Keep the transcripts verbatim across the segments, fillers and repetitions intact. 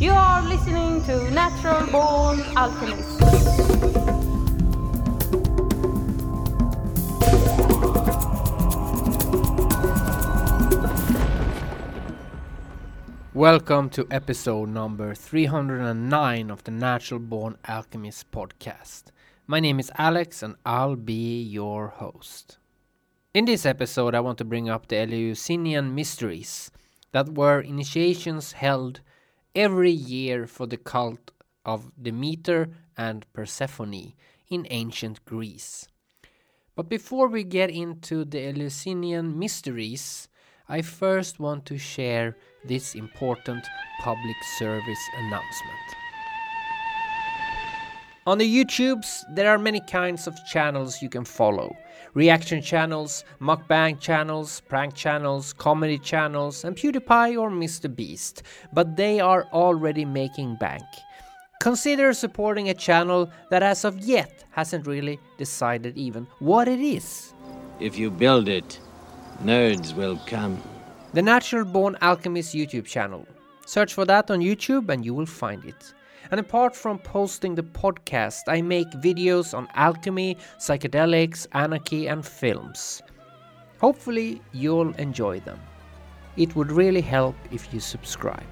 You are listening to Natural Born Alchemist. Welcome to episode number three hundred nine of the Natural Born Alchemist podcast. My name is Alex and I'll be your host. In this episode I want to bring up the Eleusinian mysteries that were initiations held every year for the cult of Demeter and Persephone in ancient Greece. But before we get into the Eleusinian mysteries, I first want to share this important public service announcement. On the YouTubes, there are many kinds of channels you can follow. Reaction channels, mukbang channels, prank channels, comedy channels, and PewDiePie or Mister Beast. But they are already making bank. Consider supporting a channel that as of yet hasn't really decided even what it is. If you build it, nerds will come. The Natural Born Alchemist YouTube channel. Search for that on YouTube and you will find it. And apart from posting the podcast, I make videos on alchemy, psychedelics, anarchy and films. Hopefully you'll enjoy them. It would really help if you subscribe.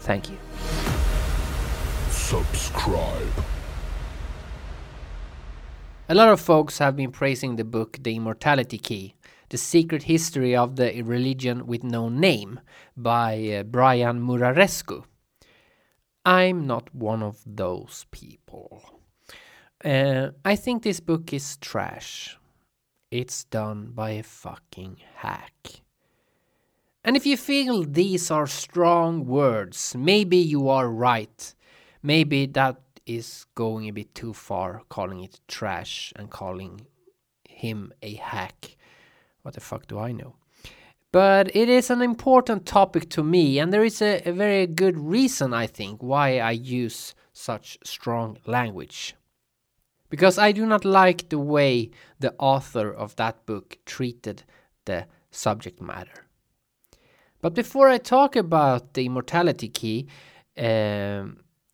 Thank you. Subscribe. A lot of folks have been praising the book The Immortality Key, The Secret History of the Religion with No Name by uh, Brian Muraresku. I'm not one of those people. Uh, I think this book is trash. It's done by a fucking hack. And if you feel these are strong words, maybe you are right. Maybe that is going a bit too far, calling it trash and calling him a hack. What the fuck do I know? But it is an important topic to me, and there is a, a very good reason, I think, why I use such strong language. Because I do not like the way the author of that book treated the subject matter. But before I talk about the Immortality Key, um,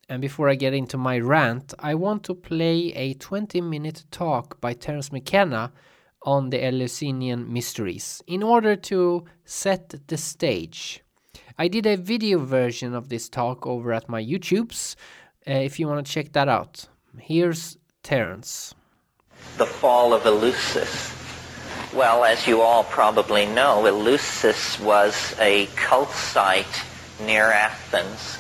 and before I get into my rant, I want to play a twenty-minute talk by Terence McKenna on the Eleusinian mysteries, in order to set the stage. I did a video version of this talk over at my YouTubes, uh, if you want to check that out. Here's Terence. The fall of Eleusis. Well, as you all probably know, Eleusis was a cult site near Athens,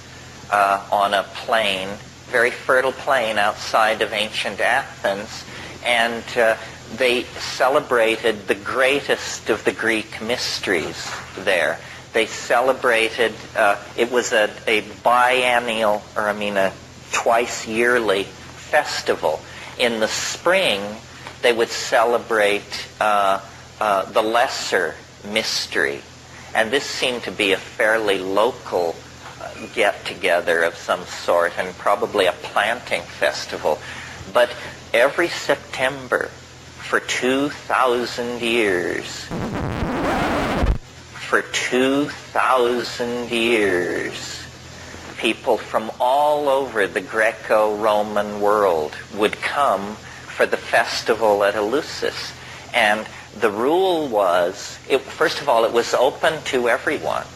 uh, on a plain, very fertile plain outside of ancient Athens, and uh, they celebrated the greatest of the Greek mysteries there. They celebrated, uh, it was a, a biennial, or I mean a twice-yearly festival. In the spring, they would celebrate uh, uh, the lesser mystery. And this seemed to be a fairly local uh, get-together of some sort, and probably a planting festival. But every September, for two thousand years, for two thousand years, people from all over the Greco-Roman world would come for the festival at Eleusis. And the rule was, it, first of all, it was open to everyone.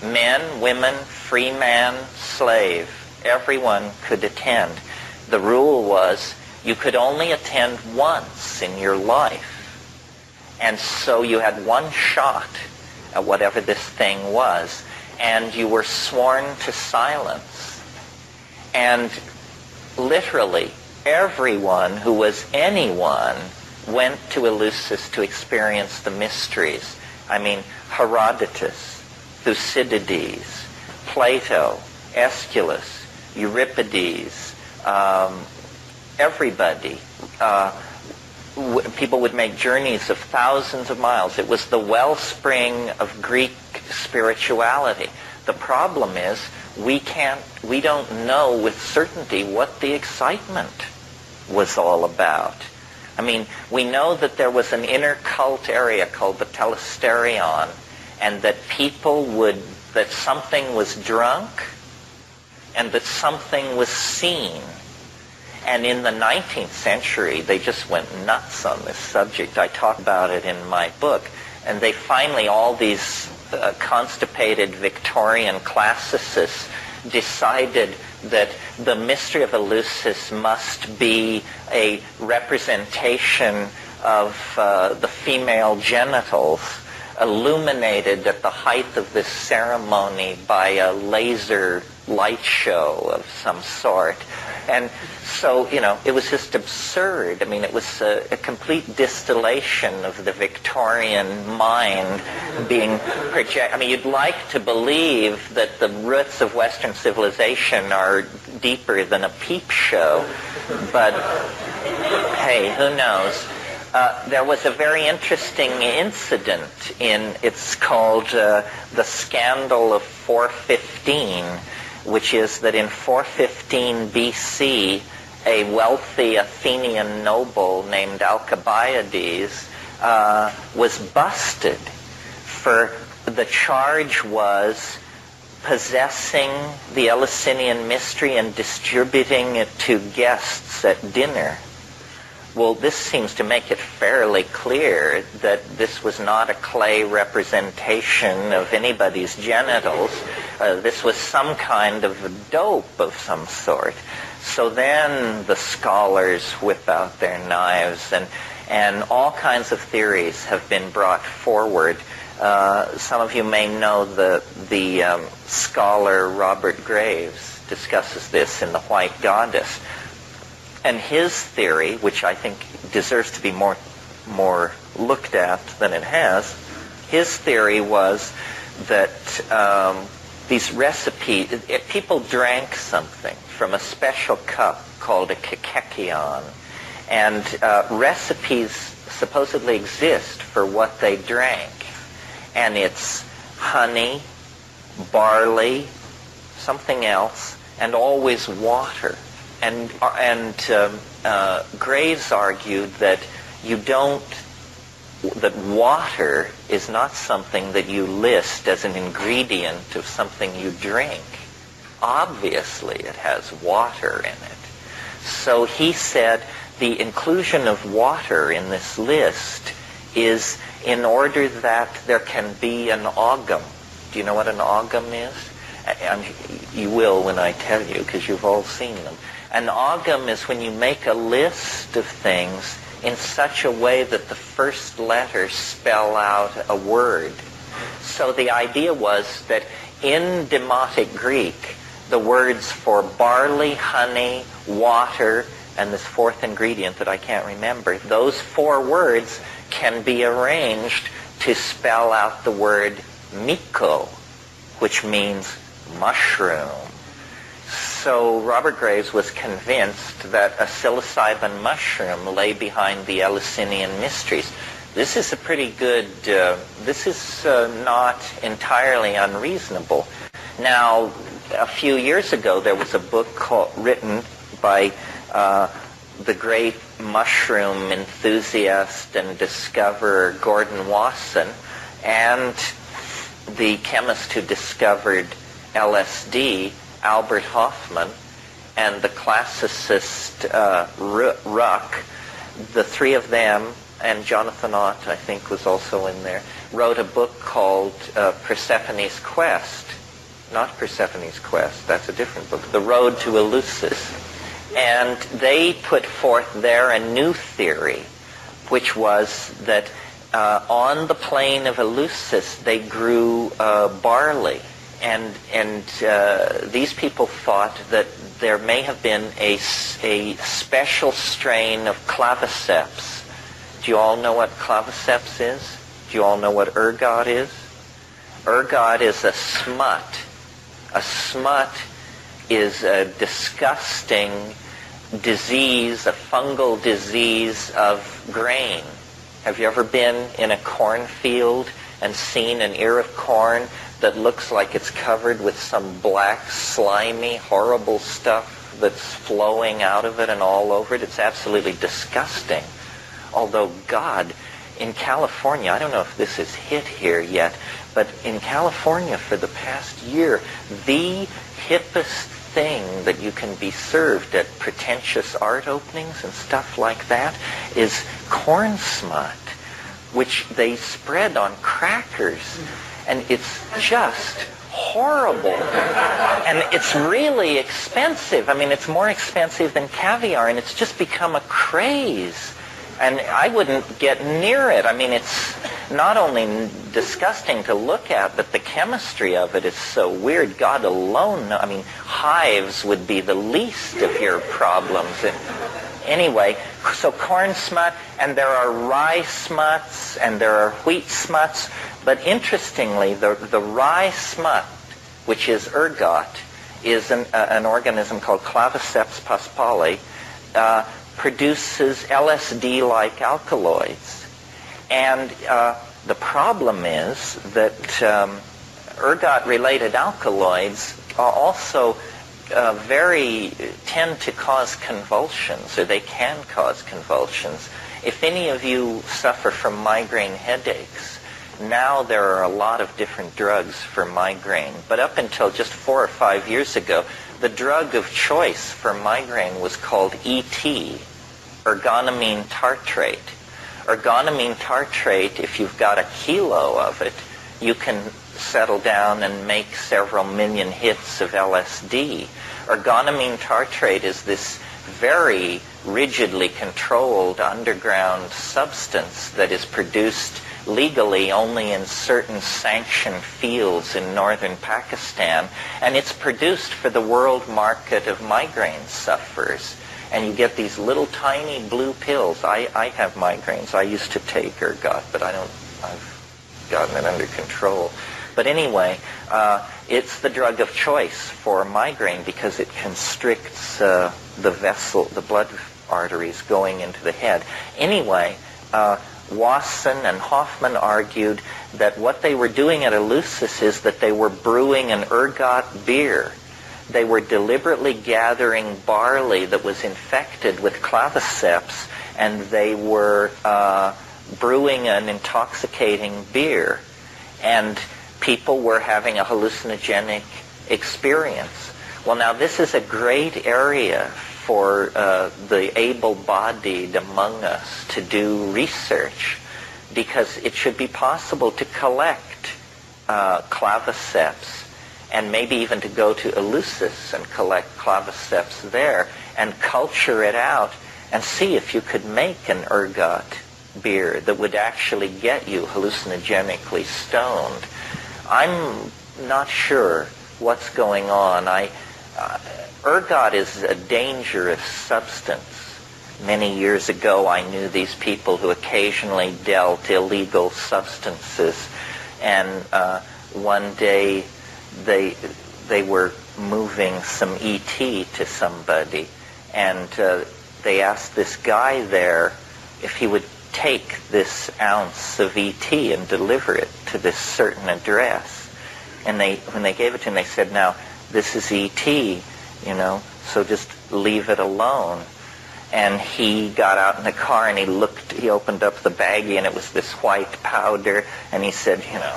Men, women, free man, slave, everyone could attend. The rule was, you could only attend once in your life. And so you had one shot at whatever this thing was, and you were sworn to silence. And literally everyone who was anyone went to Eleusis to experience the mysteries. I mean, Herodotus, Thucydides, Plato, Aeschylus, Euripides, um, everybody. Uh, w- people would make journeys of thousands of miles. It was the wellspring of Greek spirituality. The problem is we can't, we don't know with certainty what the excitement was all about. I mean, we know that there was an inner cult area called the Telesterion, and that people would, that something was drunk and that something was seen. And in the nineteenth century, they just went nuts on this subject. I talk about it in my book. And they finally, all these uh, constipated Victorian classicists decided that the mystery of Eleusis must be a representation of uh, the female genitals, illuminated at the height of this ceremony by a laser light show of some sort. And so, you know, it was just absurd. I mean, it was a, a complete distillation of the Victorian mind being projected. I mean, you'd like to believe that the roots of Western civilization are deeper than a peep show, but hey, who knows? Uh, there was a very interesting incident in, it's called uh, the Scandal of four fifteen, which is that in four fifteen B C, a wealthy Athenian noble named Alcibiades uh, was busted for, the charge was possessing the Eleusinian mystery and distributing it to guests at dinner. Well, this seems to make it fairly clear that this was not a clay representation of anybody's genitals. Uh, this was some kind of dope of some sort. So then the scholars whip out their knives, and, and all kinds of theories have been brought forward. Uh, some of you may know the, the um, scholar Robert Graves discusses this in The White Goddess. And his theory, which I think deserves to be more, more looked at than it has, his theory was that um, these recipes, if people drank something from a special cup called a kekekion, and uh, recipes supposedly exist for what they drank. And it's honey, barley, something else, and always water. And, and um, uh, Graves argued that you don't, that water is not something that you list as an ingredient of something you drink. Obviously, it has water in it. So he said the inclusion of water in this list is in order that there can be an augum. Do you know what an augum is? And you will when I tell you, because you've all seen them. An augum is when you make a list of things in such a way that the first letters spell out a word. So the idea was that in Demotic Greek, the words for barley, honey, water, and this fourth ingredient that I can't remember, those four words can be arranged to spell out the word myco, which means mushroom. So Robert Graves was convinced that a psilocybin mushroom lay behind the Eleusinian mysteries. This is a pretty good, uh, this is uh, not entirely unreasonable. Now, a few years ago, there was a book called, written by uh, the great mushroom enthusiast and discoverer Gordon Wasson, and the chemist who discovered L S D, Albert Hofmann, and the classicist uh, Ruck. The three of them, and Jonathan Ott, I think, was also in there, wrote a book called uh, Persephone's Quest. Not Persephone's Quest, that's a different book. The Road to Eleusis. And they put forth there a new theory, which was that uh, on the plain of Eleusis, they grew uh, barley. And, and uh, these people thought that there may have been a, a special strain of claviceps. Do you all know what claviceps is? Do you all know what ergot is? Ergot is a smut. A smut is a disgusting disease, a fungal disease of grain. Have you ever been in a cornfield and seen an ear of corn that looks like it's covered with some black, slimy, horrible stuff that's flowing out of it and all over it? It's absolutely disgusting. Although, God, in California, I don't know if this is hit here yet, but in California for the past year, the hippest thing that you can be served at pretentious art openings and stuff like that is corn smut, which they spread on crackers. And it's just horrible. And it's really expensive. I mean, it's more expensive than caviar, and it's just become a craze. And I wouldn't get near it. I mean, it's not only disgusting to look at, but the chemistry of it is so weird. God alone, I mean, hives would be the least of your problems. And anyway, so corn smut, and there are rye smuts, and there are wheat smuts. But interestingly, the, the rye smut, which is ergot, is an, uh, an organism called Claviceps paspali, uh, produces L S D-like alkaloids. And uh, the problem is that um, ergot-related alkaloids are also uh, very, tend to cause convulsions, or they can cause convulsions. If any of you suffer from migraine headaches, now there are a lot of different drugs for migraine. But up until just four or five years ago, the drug of choice for migraine was called E T, ergotamine tartrate. Ergonomine tartrate, if you've got a kilo of it, you can settle down and make several million hits of L S D. Ergonomine tartrate is this very rigidly controlled underground substance that is produced legally only in certain sanctioned fields in northern Pakistan, and it's produced for the world market of migraine sufferers. And you get these little tiny blue pills. I, I have migraines. I used to take ergot, but I don't, I've gotten it under control. But anyway, uh, it's the drug of choice for migraine because it constricts uh, the vessel, the blood arteries going into the head. Anyway, uh, Wasson and Hofmann argued that what they were doing at Eleusis is that they were brewing an ergot beer. They were deliberately gathering barley that was infected with claviceps, and they were uh, brewing an intoxicating beer. And people were having a hallucinogenic experience. Well, now this is a great area for uh, the able-bodied among us to do research, because it should be possible to collect uh, claviceps, and maybe even to go to Eleusis and collect claviceps there and culture it out and see if you could make an ergot beer that would actually get you hallucinogenically stoned. I'm not sure what's going on. I, uh, ergot is a dangerous substance. Many years ago, I knew these people who occasionally dealt illegal substances, and uh, one day they they were moving some E T to somebody, and uh, they asked this guy there if he would take this ounce of E T and deliver it to this certain address. And they, when they gave it to him, they said, now, this is E T, you know, so just leave it alone. And he got out in the car and he looked, he opened up the baggie and it was this white powder, and he said, you know,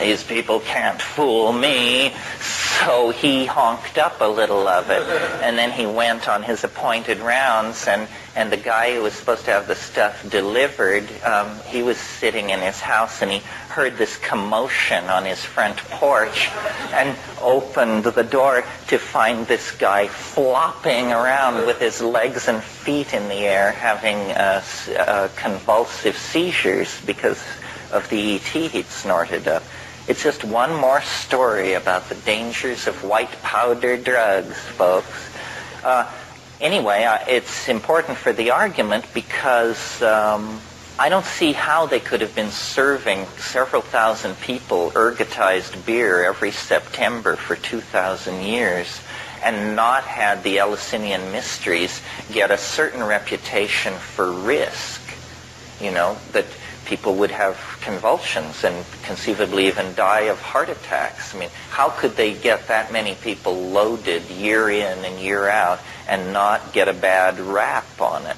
these people can't fool me. So he honked up a little of it, and then he went on his appointed rounds, and, and the guy who was supposed to have the stuff delivered, um, he was sitting in his house and he heard this commotion on his front porch and opened the door to find this guy flopping around with his legs and feet in the air, having uh, uh, convulsive seizures because of the E T he'd snorted up. It's just one more story about the dangers of white powder drugs, folks. Uh, anyway, uh, it's important for the argument because um, I don't see how they could have been serving several thousand people ergotized beer every September for two thousand years and not had the Eleusinian mysteries get a certain reputation for risk, you know, that people would have convulsions and conceivably even die of heart attacks. I mean, how could they get that many people loaded year in and year out and not get a bad rap on it?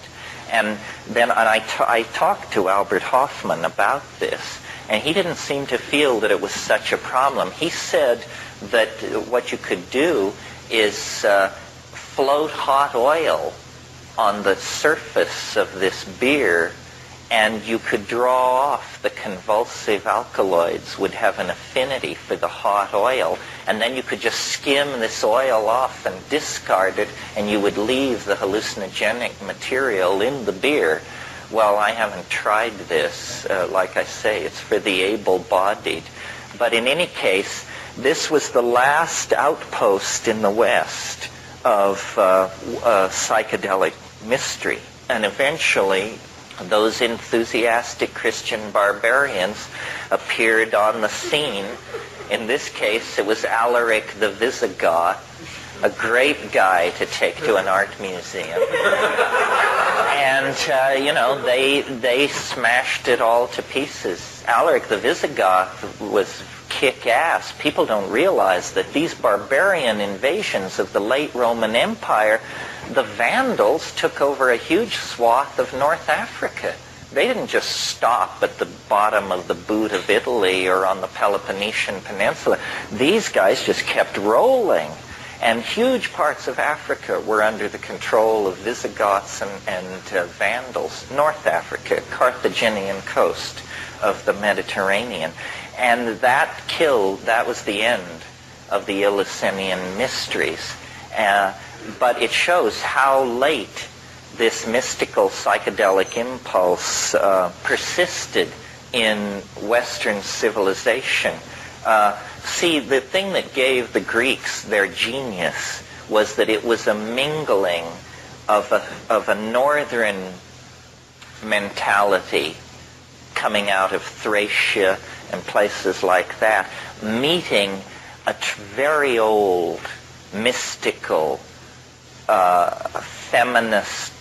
And then and I, t I talked to Albert Hofmann about this, and he didn't seem to feel that it was such a problem. He said that what you could do is uh, float hot oil on the surface of this beer, and you could draw off the convulsive alkaloids would have an affinity for the hot oil, and then you could just skim this oil off and discard it, and you would leave the hallucinogenic material in the beer. Well, I haven't tried this. Uh, like I say, it's for the able-bodied. But in any case, this was the last outpost in the West of uh, uh, psychedelic mystery. And eventually, those enthusiastic Christian barbarians appeared on the scene. In this case, it was Alaric the Visigoth, a great guy to take to an art museum. And, uh, you know, they, they smashed it all to pieces. Alaric the Visigoth was kick-ass. People don't realize that these barbarian invasions of the late Roman Empire, the Vandals took over a huge swath of North Africa. They didn't just stop at the bottom of the boot of Italy or on the Peloponnesian Peninsula. These guys just kept rolling. And huge parts of Africa were under the control of Visigoths and, and uh, Vandals. North Africa, Carthaginian coast of the Mediterranean. And that killed, that was the end of the Eleusinian mysteries. Uh, but it shows how late this mystical psychedelic impulse uh, persisted in Western civilization. Uh, see, the thing that gave the Greeks their genius was that it was a mingling of a, of a northern mentality coming out of Thracia and places like that, meeting a very old, mystical, uh, feminist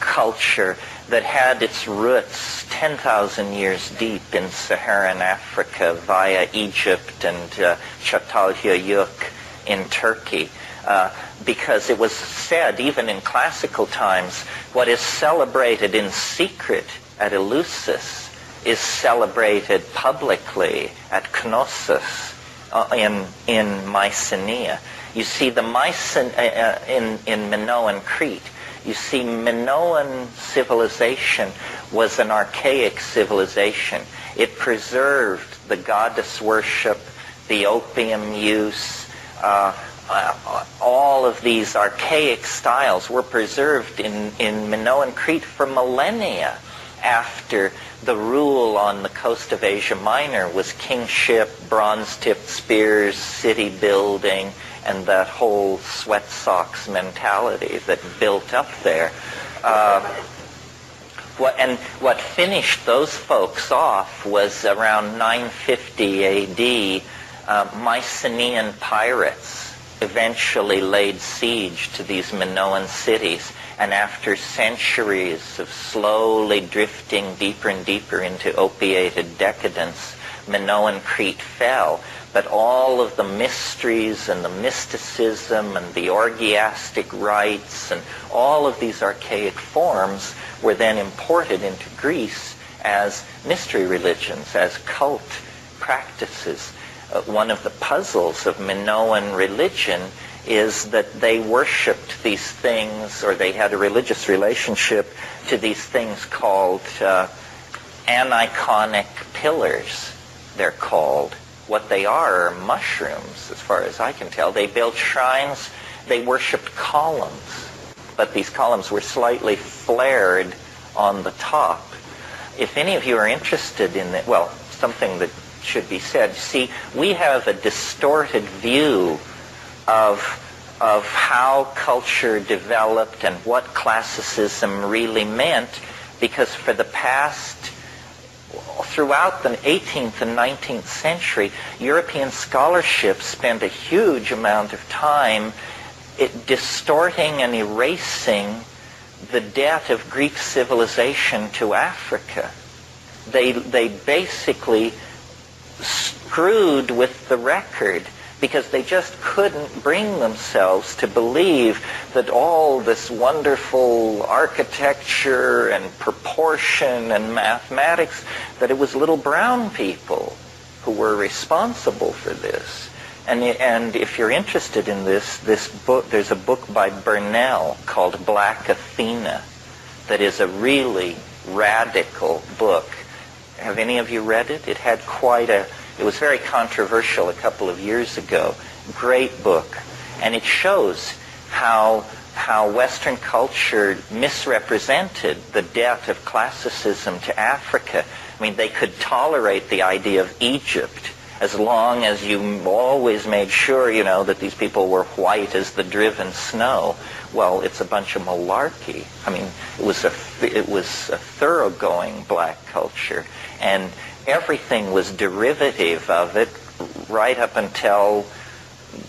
culture that had its roots ten thousand years deep in Saharan Africa via Egypt and uh, Çatalhöyük in Turkey. Uh, because it was said, even in classical times, what is celebrated in secret at Eleusis is celebrated publicly at Knossos uh, in, in Mycenae. You see, the Mycen- uh, in, in Minoan Crete, you see, Minoan civilization was an archaic civilization. It preserved the goddess worship, the opium use. Uh, uh, all of these archaic styles were preserved in, in Minoan Crete for millennia after the rule on the coast of Asia Minor was kingship, bronze-tipped spears, city building, and that whole sweat socks mentality that built up there. Uh, what, and what finished those folks off was around nine fifty A D, uh, Mycenaean pirates eventually laid siege to these Minoan cities. And after centuries of slowly drifting deeper and deeper into opiated decadence, Minoan Crete fell. But all of the mysteries and the mysticism and the orgiastic rites and all of these archaic forms were then imported into Greece as mystery religions, as cult practices. Uh, one of the puzzles of Minoan religion is that they worshipped these things, or they had a religious relationship to these things called uh, aniconic pillars, they're called. What they are are mushrooms, as far as I can tell. They built shrines, they worshipped columns, but these columns were slightly flared on the top. If any of you are interested in that, well, something that should be said. See, we have a distorted view of of how culture developed and what classicism really meant, because for the past, throughout the eighteenth and nineteenth century, European scholarship spent a huge amount of time it distorting and erasing the debt of Greek civilization to Africa. They, they basically screwed with the record. because they just couldn't bring themselves to believe that all this wonderful architecture and proportion and mathematics, that it was little brown people who were responsible for this. And, and if you're interested in this, this book, there's a book by Burnell called Black Athena that is a really radical book. Have any of you read it? It had quite a... It was very controversial a couple of years ago. Great book. And it shows how, how Western culture misrepresented the debt of classicism to Africa. I mean, they could tolerate the idea of Egypt as long as you always made sure, you know, that these people were white as the driven snow. Well, it's a bunch of malarkey. I mean, it was a, it was a thoroughgoing black culture. And everything was derivative of it right up until,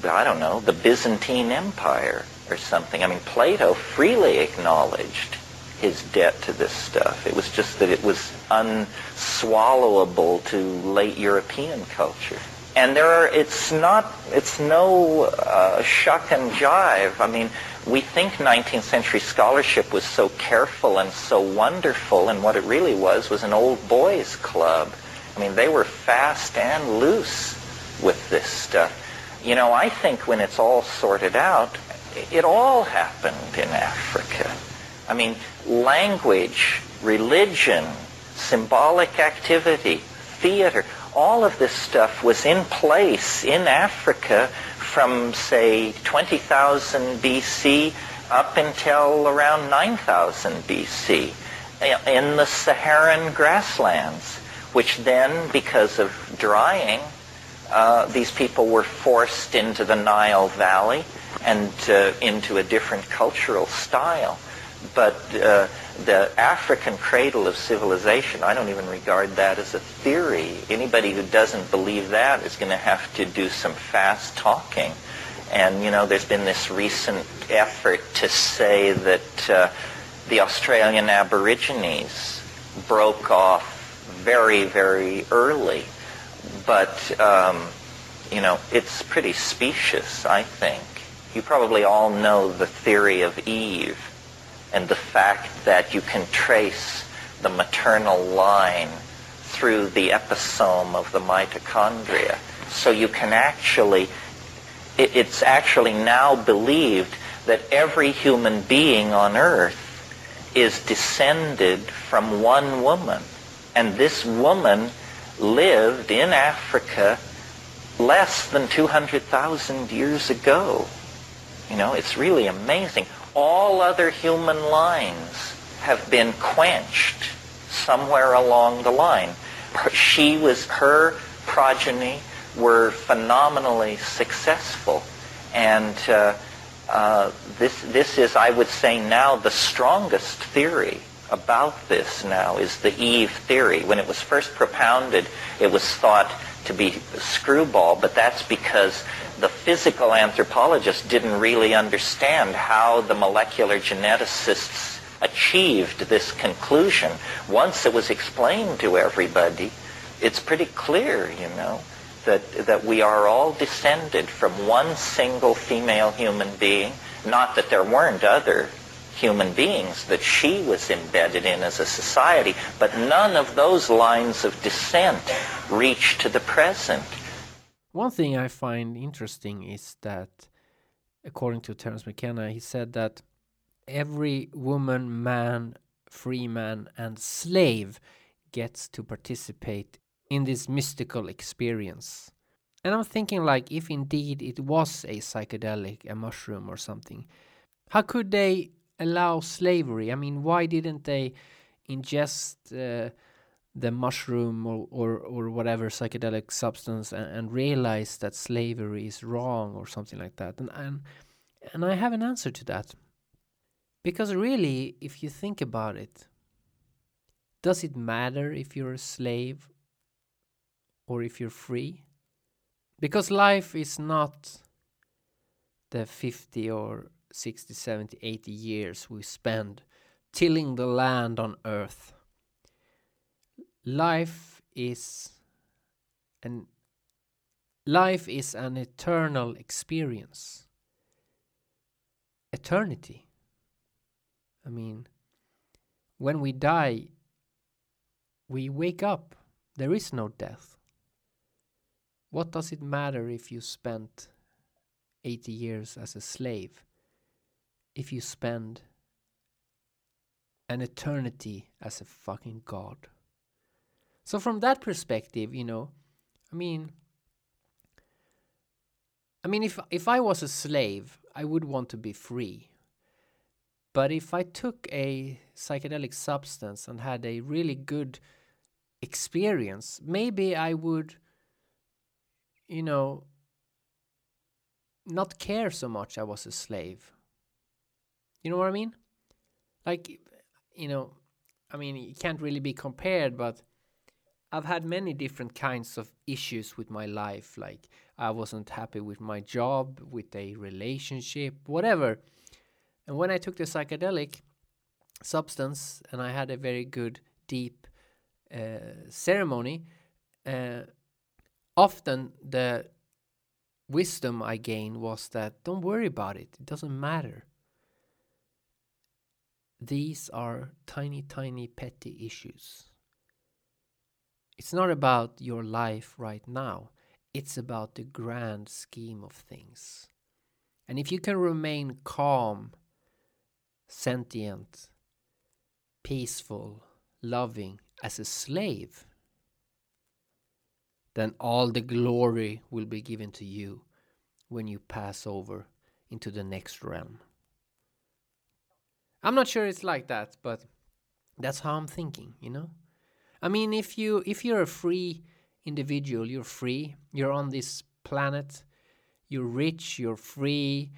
I don't know, the Byzantine Empire or something. I mean, Plato freely acknowledged his debt to this stuff. It was just that it was unswallowable to late European culture. And there are, it's not, it's no uh, shuck and jive. I mean, we think nineteenth century scholarship was so careful and so wonderful, and what it really was was an old boys club. I mean, they were fast and loose with this stuff. You know, I think when it's all sorted out, it all happened in Africa. I mean, language, religion, symbolic activity, theater, all of this stuff was in place in Africa from, say, twenty thousand B C up until around nine thousand B C in the Saharan grasslands, which then, because of drying, uh, these people were forced into the Nile Valley and uh, into a different cultural style. But uh, the African cradle of civilization, I don't even regard that as a theory. Anybody who doesn't believe that is going to have to do some fast talking. And, you know, there's been this recent effort to say that uh, the Australian Aborigines broke off very, very early. But, um, you know, it's pretty specious, I think. You probably all know the theory of Eve, and the fact that you can trace the maternal line through the episome of the mitochondria. So you can actually, it, it's actually now believed that every human being on Earth is descended from one woman. And this woman lived in Africa less than two hundred thousand years ago. You know, it's really amazing. All other human lines have been quenched somewhere along the line. She was, her progeny were phenomenally successful, and uh, uh, this this is, I would say, now the strongest theory about this. Now is the Eve theory. When it was first propounded, it was thought to be screwball, but that's because the physical anthropologists didn't really understand how the molecular geneticists achieved this conclusion. Once it was explained to everybody, it's pretty clear, you know, that, that we are all descended from one single female human being. Not that there weren't other human beings that she was embedded in as a society, but none of those lines of descent reach to the present. One thing I find interesting is that, according to Terence McKenna, he said that every woman, man, free man, and slave gets to participate in this mystical experience. And I'm thinking, like, if indeed it was a psychedelic, a mushroom or something, how could they allow slavery? I mean, why didn't they ingest uh, the mushroom or, or, or whatever psychedelic substance and, and realize that slavery is wrong or something like that? And, and and I have an answer to that. Because really, if you think about it, does it matter if you're a slave or if you're free? Because life is not the fifty or sixty, seventy, eighty years we spend tilling the land on earth. Life is an Life is an eternal experience. Eternity. I mean, when we die, we wake up. There is no death. What does it matter if you spent eighty years as a slave, if you spend an eternity as a fucking god? So from that perspective, you know, I mean, I mean, if if I was a slave, I would want to be free. But if I took a psychedelic substance and had a really good experience, maybe I would, you know, not care so much I was a slave. You know what I mean? Like, you know, I mean, it can't really be compared, but I've had many different kinds of issues with my life. Like, I wasn't happy with my job, with a relationship, whatever. And when I took the psychedelic substance and I had a very good, deep uh, ceremony, uh, often the wisdom I gained was that don't worry about it. It doesn't matter. These are tiny, tiny, petty issues. It's not about your life right now. It's about the grand scheme of things. And if you can remain calm, sentient, peaceful, loving as a slave, then all the glory will be given to you when you pass over into the next realm. I'm not sure it's like that, but that's how I'm thinking, you know? I mean, if you if you're a free individual, you're free, you're on this planet, you're rich, you're free,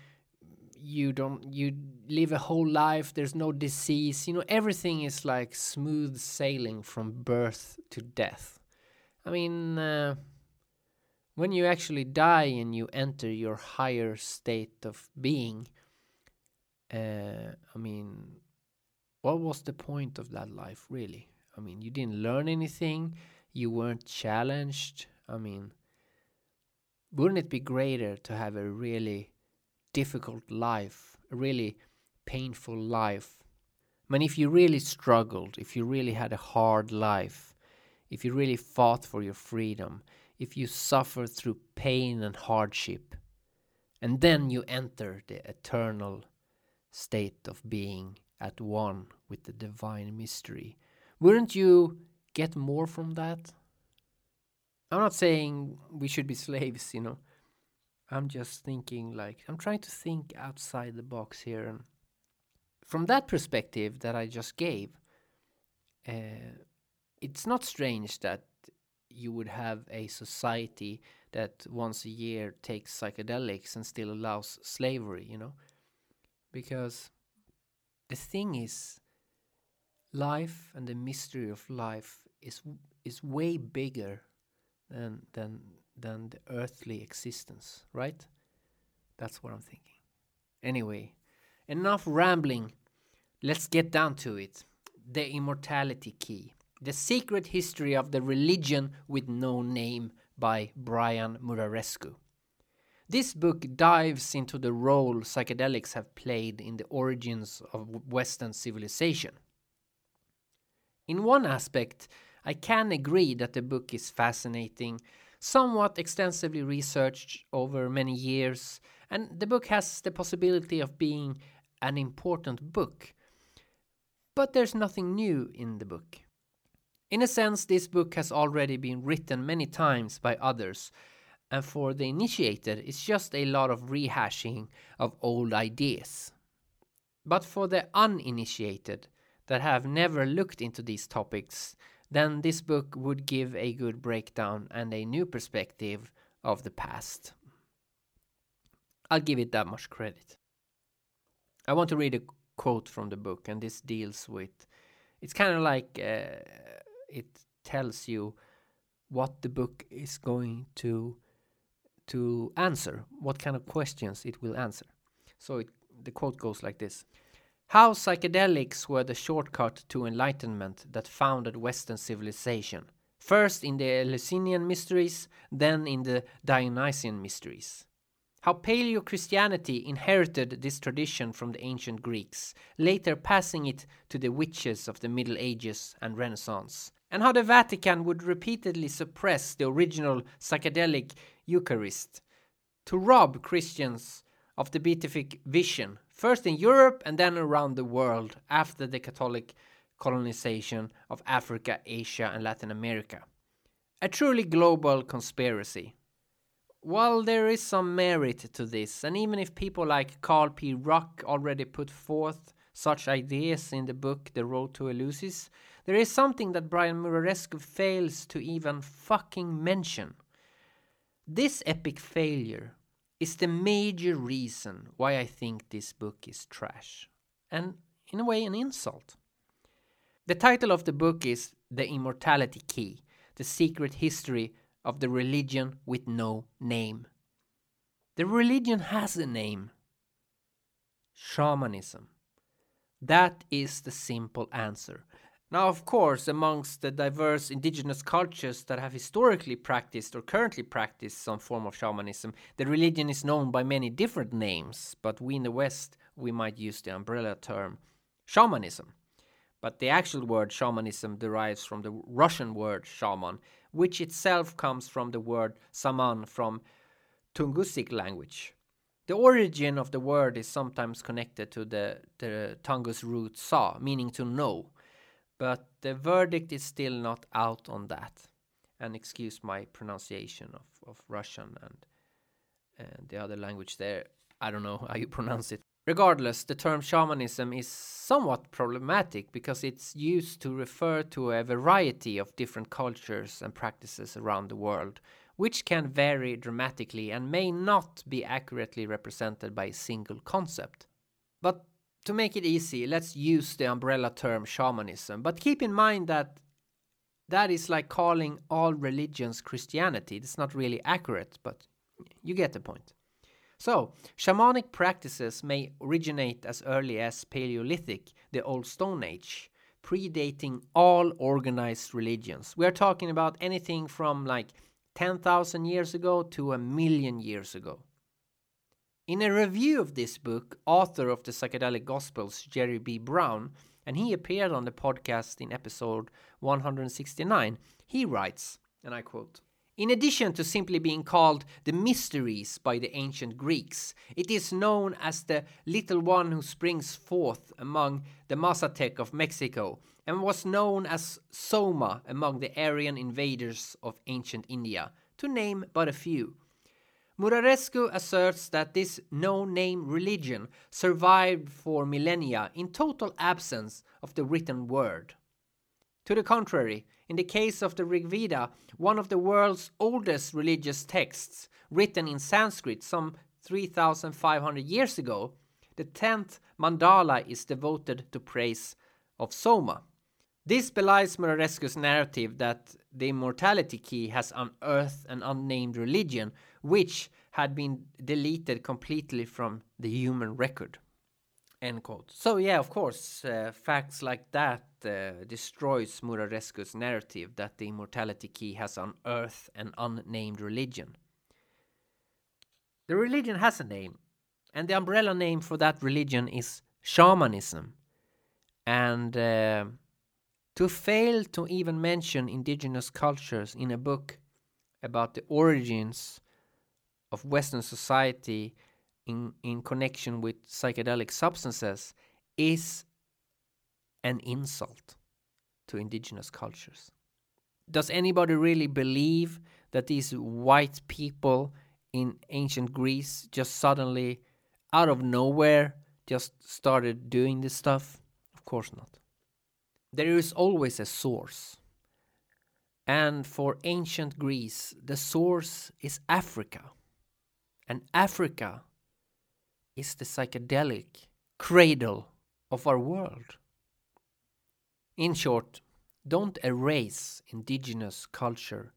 you don't you live a whole life, there's no disease, you know, everything is like smooth sailing from birth to death. I mean, uh, when you actually die and you enter your higher state of being, Uh, I mean, what was the point of that life, really? I mean, you didn't learn anything. You weren't challenged. I mean, wouldn't it be greater to have a really difficult life, a really painful life? I mean, if you really struggled, if you really had a hard life, if you really fought for your freedom, if you suffered through pain and hardship, and then you enter the eternal state of being at one with the divine mystery, wouldn't you get more from that? I'm not saying we should be slaves, you know. I'm just thinking, like, I'm trying to think outside the box here. And from that perspective that I just gave, uh, it's not strange that you would have a society that once a year takes psychedelics and still allows slavery, you know. Because the thing is, life and the mystery of life is is way bigger than than than the earthly existence, right? That's what I'm thinking. Anyway, enough rambling. Let's get down to it. The Immortality Key. The Secret History of the Religion with No Name by Brian Muraresku. This book dives into the role psychedelics have played in the origins of Western civilization. In one aspect, I can agree that the book is fascinating, somewhat extensively researched over many years, and the book has the possibility of being an important book. But there's nothing new in the book. In a sense, this book has already been written many times by others, and for the initiated, it's just a lot of rehashing of old ideas. But for the uninitiated that have never looked into these topics, then this book would give a good breakdown and a new perspective of the past. I'll give it that much credit. I want to read a quote from the book, and this deals with... It's kind of like uh, it tells you what the book is going to... to answer, what kind of questions it will answer. So it, the quote goes like this. How psychedelics were the shortcut to enlightenment that founded Western civilization, first in the Eleusinian mysteries, then in the Dionysian mysteries. How Paleo-Christianity inherited this tradition from the ancient Greeks, later passing it to the witches of the Middle Ages and Renaissance, and how the Vatican would repeatedly suppress the original psychedelic Eucharist to rob Christians of the beatific vision, first in Europe and then around the world after the Catholic colonization of Africa, Asia, and Latin America. A truly global conspiracy. Well, there is some merit to this, and even if people like Carl P. Ruck already put forth such ideas in the book The Road to Eleusis, there is something that Brian Muraresku fails to even fucking mention. This epic failure is the major reason why I think this book is trash, and in a way an insult. The title of the book is The Immortality Key, The Secret History of the Religion with No Name. The religion has a name. Shamanism. That is the simple answer. Now, of course, amongst the diverse indigenous cultures that have historically practiced or currently practice some form of shamanism, the religion is known by many different names, but we in the West, we might use the umbrella term shamanism. But the actual word shamanism derives from the Russian word shaman, which itself comes from the word saman from Tungusic language. The origin of the word is sometimes connected to the, the Tungus root sa, meaning to know. But the verdict is still not out on that. And excuse my pronunciation of, of Russian and, and the other language there. I don't know how you pronounce it. Regardless, the term shamanism is somewhat problematic because it's used to refer to a variety of different cultures and practices around the world, which can vary dramatically and may not be accurately represented by a single concept. But to make it easy, let's use the umbrella term shamanism, but keep in mind that that is like calling all religions Christianity. It's not really accurate, but you get the point. So, shamanic practices may originate as early as Paleolithic, the Old Stone Age, predating all organized religions. We are talking about anything from like ten thousand years ago to a million years ago. In a review of this book, author of the Psychedelic Gospels, Jerry B. Brown, and he appeared on the podcast in episode one hundred sixty-nine, he writes, and I quote, "In addition to simply being called the mysteries by the ancient Greeks, it is known as the little one who springs forth among the Mazatec of Mexico and was known as Soma among the Aryan invaders of ancient India, to name but a few." Muraresku asserts that this no-name religion survived for millennia in total absence of the written word. To the contrary, in the case of the Rig Veda, one of the world's oldest religious texts, written in Sanskrit some three thousand five hundred years ago, the tenth mandala is devoted to praise of Soma. This belies Muraresku's narrative that the Immortality Key has unearthed an unnamed religion which had been deleted completely from the human record. End quote. So yeah, of course, uh, facts like that uh, destroys Muraresku's narrative that the Immortality Key has unearthed an unnamed religion. The religion has a name, and the umbrella name for that religion is shamanism. And uh, to fail to even mention indigenous cultures in a book about the origins of Western society In, in connection with psychedelic substances is an insult to indigenous cultures. Does anybody really believe that these white people in ancient Greece just suddenly, out of nowhere, just started doing this stuff? Of course not. There is always a source. And for ancient Greece, the source is Africa. And Africa is the psychedelic cradle of our world. In short, don't erase indigenous culture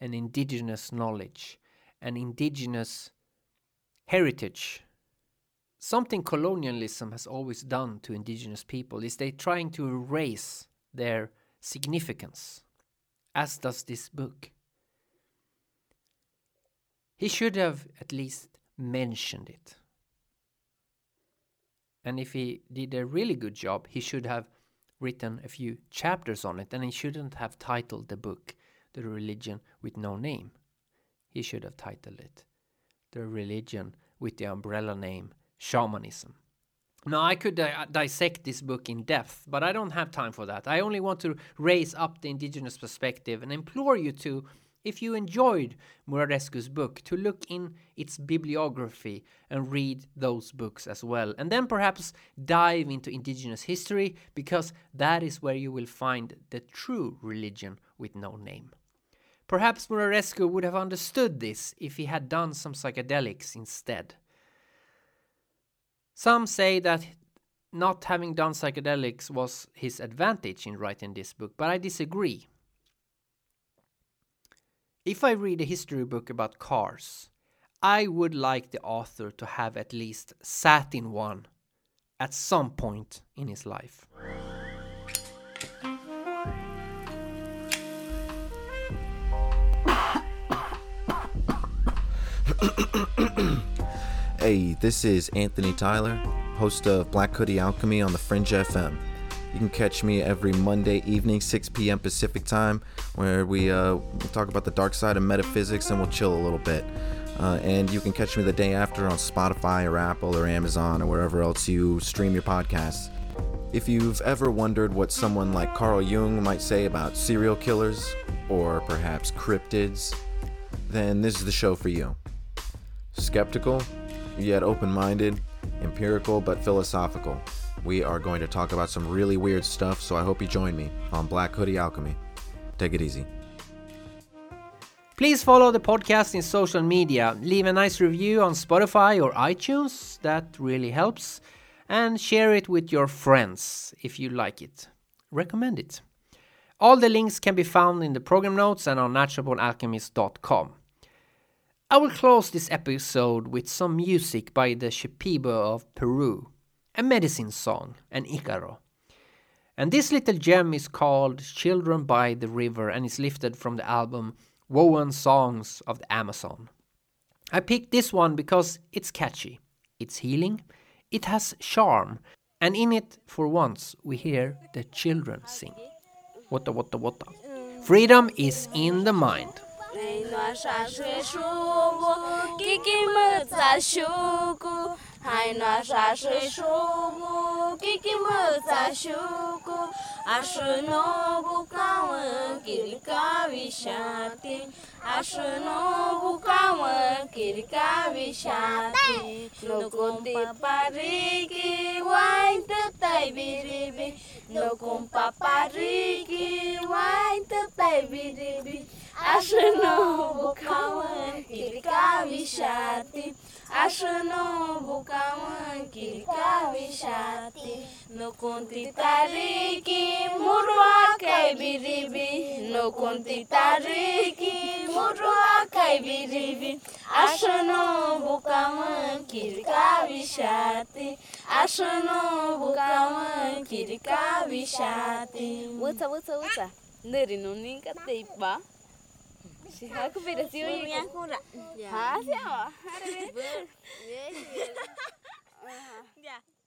and indigenous knowledge and indigenous heritage. Something colonialism has always done to indigenous people is they trying to erase their significance. as does this book. He should have at least mentioned it. And if he did a really good job, he should have written a few chapters on it, and he shouldn't have titled the book The Religion with No Name. He should have titled it The Religion with the Umbrella Name Shamanism. Now, I could uh, dissect this book in depth, but I don't have time for that. I only want to raise up the indigenous perspective and implore you to, if you enjoyed Muraresku's book, to look in its bibliography and read those books as well. And then perhaps dive into indigenous history, because that is where you will find the true religion with no name. Perhaps Muraresku would have understood this if he had done some psychedelics instead. Some say that not having done psychedelics was his advantage in writing this book, but I disagree. If I read a history book about cars, I would like the author to have at least sat in one at some point in his life. Hey, this is Anthony Tyler, host of Black Hoodie Alchemy on the Fringe F M. You can catch me every Monday evening, six p.m. Pacific time, where we uh, we'll talk about the dark side of metaphysics and we'll chill a little bit. Uh, and you can catch me the day after on Spotify or Apple or Amazon or wherever else you stream your podcasts. If you've ever wondered what someone like Carl Jung might say about serial killers or perhaps cryptids, then this is the show for you. Skeptical? Yet open-minded, empirical, but philosophical. We are going to talk about some really weird stuff, so I hope you join me on Black Hoodie Alchemy. Take it easy. Please follow the podcast in social media. Leave a nice review on Spotify or iTunes. That really helps. And share it with your friends if you like it. Recommend it. All the links can be found in the program notes and on natural born alchemist dot com. I will close this episode with some music by the Shipibo of Peru, a medicine song, an Icaro. And this little gem is called Children by the River and is lifted from the album Woven Songs of the Amazon. I picked this one because it's catchy, it's healing, it has charm, and in it, for once, we hear the children sing. Wata wata wata. Freedom is in the mind. Așa șușugu, kikimăța șucu. Hai nu așa șușugu, kikimăța șucu. Așa nouă camă, kirikavișate. Așa nouă camă, kirikavișate. Locul de parichi, uai tătai biribi. Locul pa parichi, uai tătai biribi. Așa nouă bucamă, kirikavișate. Așa nouă bucamă, kirikavișate. Nu conti tarichi, muroaca-i biribi. Nu conti tarichi, muroaca-i biribi. Așa nouă bucamă, kirikavișate. Așa nouă bucamă, kirikavișate. Uța, uța, uța, nări nu nincă teipa. Și hai cu perățiul ei. Ha, seama. Are vezi. Ia.